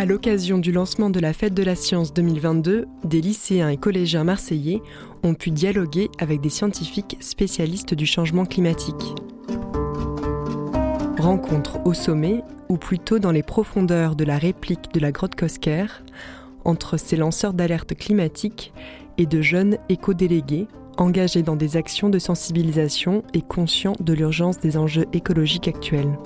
À l'occasion du lancement de la Fête de la Science 2022, des lycéens et collégiens marseillais ont pu dialoguer avec des scientifiques spécialistes du changement climatique. Rencontre au sommet, ou plutôt dans les profondeurs de la réplique de la grotte Cosquer, entre ces lanceurs d'alerte climatique et de jeunes éco-délégués engagés dans des actions de sensibilisation et conscients de l'urgence des enjeux écologiques actuels.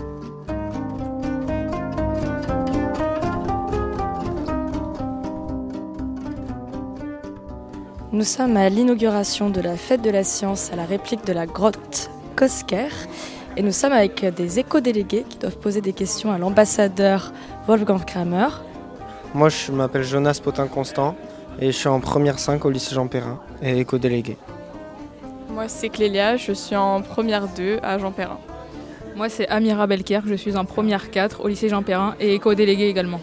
Nous sommes à l'inauguration de la Fête de la Science à la réplique de la grotte Cosquer et nous sommes avec des éco-délégués qui doivent poser des questions à l'ambassadeur Wolfgang Cramer. Moi je m'appelle Jonas Potin Constant et je suis en première 5 au lycée Jean Perrin et éco-délégué. Moi c'est Clélia, je suis en première 2 à Jean Perrin. Moi c'est Amira Belker, je suis en première 4 au lycée Jean Perrin et éco-délégué également.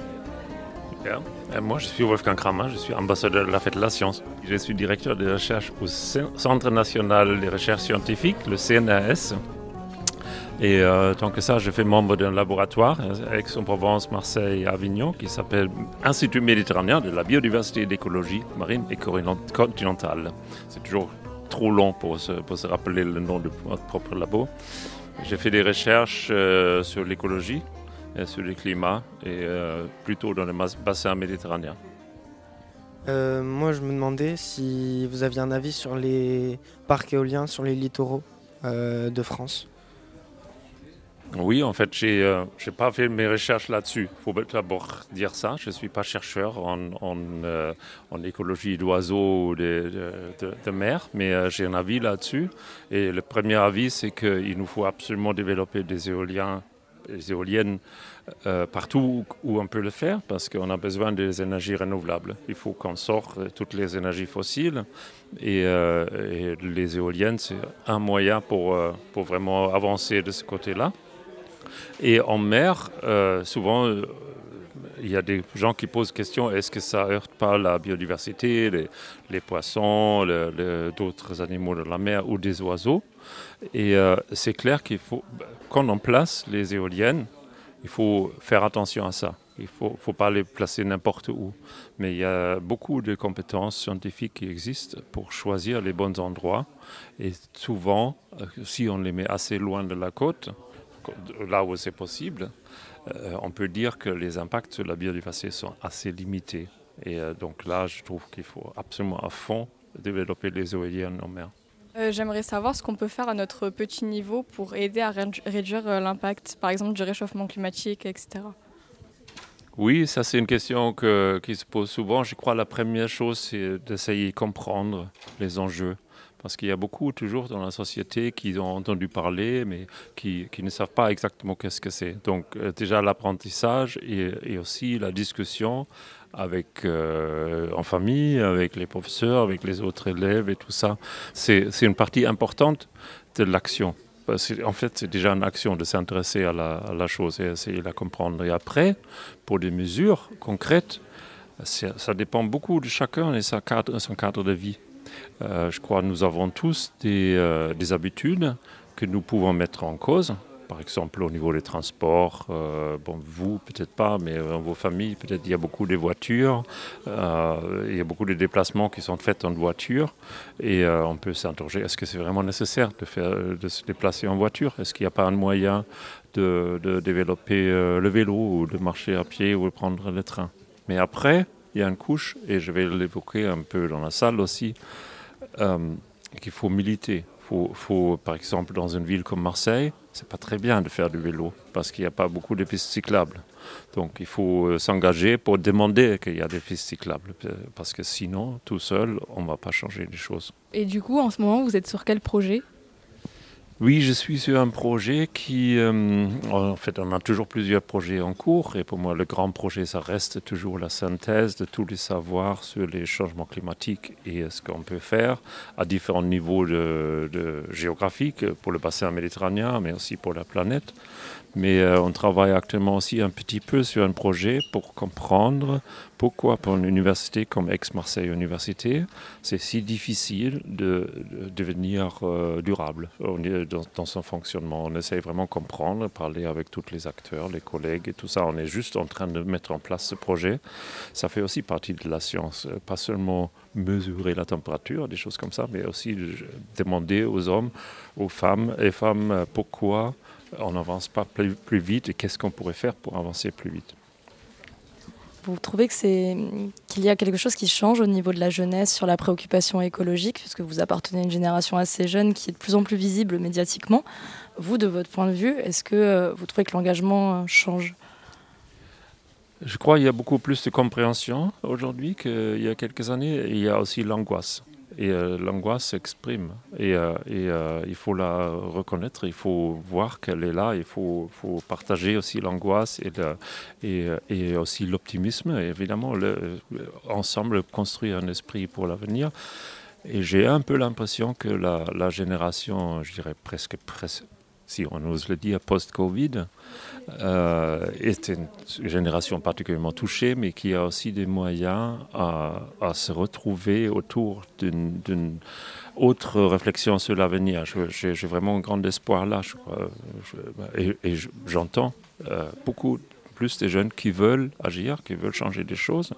Super. Moi, je suis Wolfgang Cramer, je suis ambassadeur de la Fête de la Science. Je suis directeur de recherche au Centre National de Recherche Scientifique, le CNRS. Et tant que ça, je fais membre d'un laboratoire, Aix-en-Provence, Marseille et Avignon, qui s'appelle Institut Méditerranéen de la Biodiversité et d'écologie Marine et Continentale. C'est toujours trop long pour se rappeler le nom de notre propre labo. J'ai fait des recherches sur l'écologie, sur le climat et plutôt dans le bassin méditerranéen. Moi, je me demandais si vous aviez un avis sur les parcs éoliens, sur les littoraux de France. Oui, en fait, j'ai pas fait mes recherches là-dessus. Il faut d'abord dire ça. Je suis pas chercheur en écologie d'oiseaux ou de mer, mais j'ai un avis là-dessus. Et le premier avis, c'est qu'il nous faut absolument développer des éoliennes partout où on peut le faire parce qu'on a besoin des énergies renouvelables. Il faut qu'on sorte toutes les énergies fossiles et les éoliennes, c'est un moyen pour vraiment avancer de ce côté-là. Et en mer, souvent, il y a des gens qui posent question, est-ce que ça heurte pas la biodiversité, les poissons, d'autres animaux de la mer ou des oiseaux. Et c'est clair qu'il faut, quand on place les éoliennes, il faut faire attention à ça. Il ne faut pas les placer n'importe où. Mais il y a beaucoup de compétences scientifiques qui existent pour choisir les bons endroits. Et souvent, si on les met assez loin de la côte, là où c'est possible, on peut dire que les impacts sur la biodiversité sont assez limités. Et donc là, je trouve qu'il faut absolument à fond développer les éoliennes en mer. J'aimerais savoir ce qu'on peut faire à notre petit niveau pour aider à réduire l'impact, par exemple, du réchauffement climatique, etc. Oui, ça c'est une question qui se pose souvent. Je crois que la première chose, c'est d'essayer de comprendre les enjeux. Parce qu'il y a beaucoup toujours dans la société qui ont entendu parler, mais qui ne savent pas exactement qu'est-ce que c'est. Donc déjà l'apprentissage et aussi la discussion avec, en famille, avec les professeurs, avec les autres élèves et tout ça. C'est une partie importante de l'action. En fait, c'est déjà une action de s'intéresser à la chose et essayer de la comprendre. Et après, pour des mesures concrètes, ça dépend beaucoup de chacun et son cadre de vie. Je crois que nous avons tous des habitudes que nous pouvons mettre en cause. Par exemple, au niveau des transports, vous peut-être pas, mais dans vos familles, peut-être il y a beaucoup de voitures, il y a beaucoup de déplacements qui sont faits en voiture. Et on peut s'interroger, est-ce que c'est vraiment nécessaire de se déplacer en voiture? Est-ce qu'il n'y a pas un moyen de développer le vélo ou de marcher à pied ou de prendre le train? Mais après, il y a une couche, et je vais l'évoquer un peu dans la salle aussi, qu'il faut militer. Il faut, par exemple, dans une ville comme Marseille, c'est pas très bien de faire du vélo parce qu'il n'y a pas beaucoup de pistes cyclables. Donc il faut s'engager pour demander qu'il y a des pistes cyclables parce que sinon, tout seul, on ne va pas changer les choses. Et du coup, en ce moment, vous êtes sur quel projet ? Oui, je suis sur un projet qui... en fait, on a toujours plusieurs projets en cours. Et pour moi, le grand projet, ça reste toujours la synthèse de tous les savoirs sur les changements climatiques et ce qu'on peut faire à différents niveaux de géographiques pour le bassin méditerranéen, mais aussi pour la planète. Mais on travaille actuellement aussi un petit peu sur un projet pour comprendre, Pourquoi pour une université comme Aix-Marseille Université, c'est si difficile de devenir durable dans son fonctionnement? On essaie vraiment de comprendre, parler avec tous les acteurs, les collègues et tout ça. On est juste en train de mettre en place ce projet. Ça fait aussi partie de la science, pas seulement mesurer la température, des choses comme ça, mais aussi demander aux hommes, aux femmes et femmes pourquoi on n'avance pas plus vite et qu'est-ce qu'on pourrait faire pour avancer plus vite. Vous trouvez qu'il y a quelque chose qui change au niveau de la jeunesse sur la préoccupation écologique, puisque vous appartenez à une génération assez jeune qui est de plus en plus visible médiatiquement. Vous, de votre point de vue, est-ce que vous trouvez que l'engagement change ? Je crois qu'il y a beaucoup plus de compréhension aujourd'hui qu'il y a quelques années. Il y a aussi l'angoisse. Et l'angoisse s'exprime. Et il faut la reconnaître, il faut voir qu'elle est là, il faut partager aussi l'angoisse et aussi l'optimisme. Et évidemment, ensemble, construire un esprit pour l'avenir. Et j'ai un peu l'impression que la génération, je dirais presque, si on ose le dire, post-Covid, est une génération particulièrement touchée, mais qui a aussi des moyens à se retrouver autour d'une autre réflexion sur l'avenir. J'ai vraiment un grand espoir là. Et j'entends beaucoup plus des jeunes qui veulent agir, qui veulent changer des choses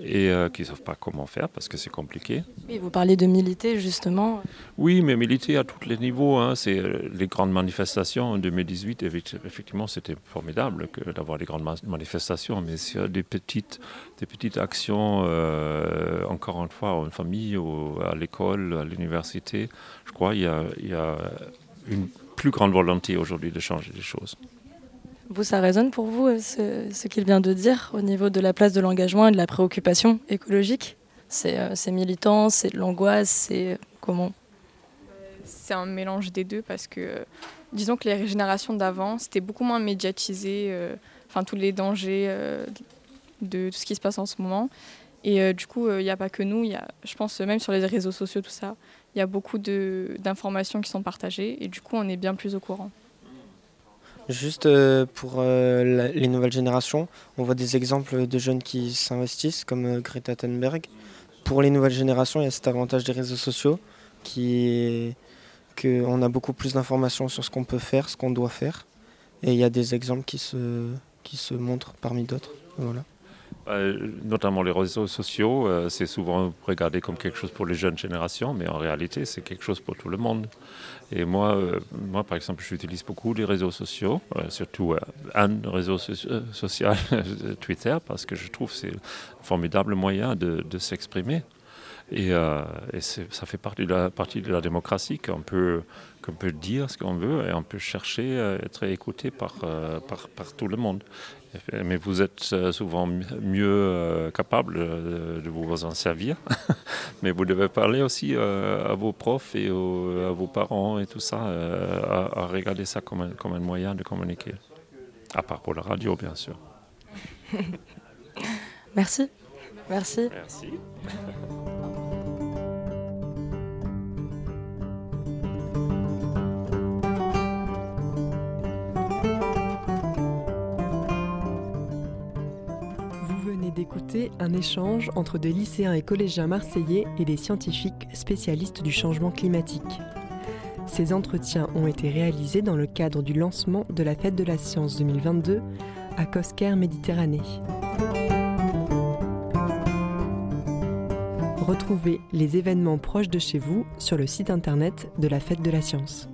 et qui ne savent pas comment faire parce que c'est compliqué. Oui, vous parlez de militer justement. Oui, mais militer à tous les niveaux. C'est les grandes manifestations en 2018, effectivement, c'était formidable d'avoir des grandes manifestations, mais sur des petites actions, encore une fois, en famille, ou à l'école, à l'université, je crois qu'il y a une plus grande volonté aujourd'hui de changer les choses. Vous, ça résonne pour vous, ce qu'il vient de dire au niveau de la place de l'engagement et de la préoccupation écologique ? C'est militant, c'est de l'angoisse, c'est comment ? C'est un mélange des deux parce que, disons que les générations d'avant, c'était beaucoup moins médiatisé, tous les dangers de tout ce qui se passe en ce moment. Et du coup, il n'y a pas que nous, je pense même sur les réseaux sociaux, tout ça, il y a beaucoup d'informations qui sont partagées et du coup, on est bien plus au courant. Juste pour les nouvelles générations, on voit des exemples de jeunes qui s'investissent, comme Greta Thunberg. Pour les nouvelles générations, il y a cet avantage des réseaux sociaux, qu'on a beaucoup plus d'informations sur ce qu'on peut faire, ce qu'on doit faire. Et il y a des exemples qui se montrent parmi d'autres. Voilà. Notamment les réseaux sociaux, c'est souvent regardé comme quelque chose pour les jeunes générations, mais en réalité, c'est quelque chose pour tout le monde. Et moi par exemple, j'utilise beaucoup les réseaux sociaux, surtout un réseau social, Twitter, parce que je trouve que c'est un formidable moyen de s'exprimer. Et ça fait partie de la démocratie qu'on peut dire ce qu'on veut et on peut chercher à être écouté par tout le monde. Mais vous êtes souvent mieux capable de vous en servir. Mais vous devez parler aussi à vos profs et à vos parents et tout ça, à regarder ça comme un moyen de communiquer. À part pour la radio, bien sûr. Merci. Merci. Merci. D'écouter un échange entre des lycéens et collégiens marseillais et des scientifiques spécialistes du changement climatique. Ces entretiens ont été réalisés dans le cadre du lancement de la Fête de la Science 2022 à Cosquer Méditerranée. Retrouvez les événements proches de chez vous sur le site internet de la Fête de la Science.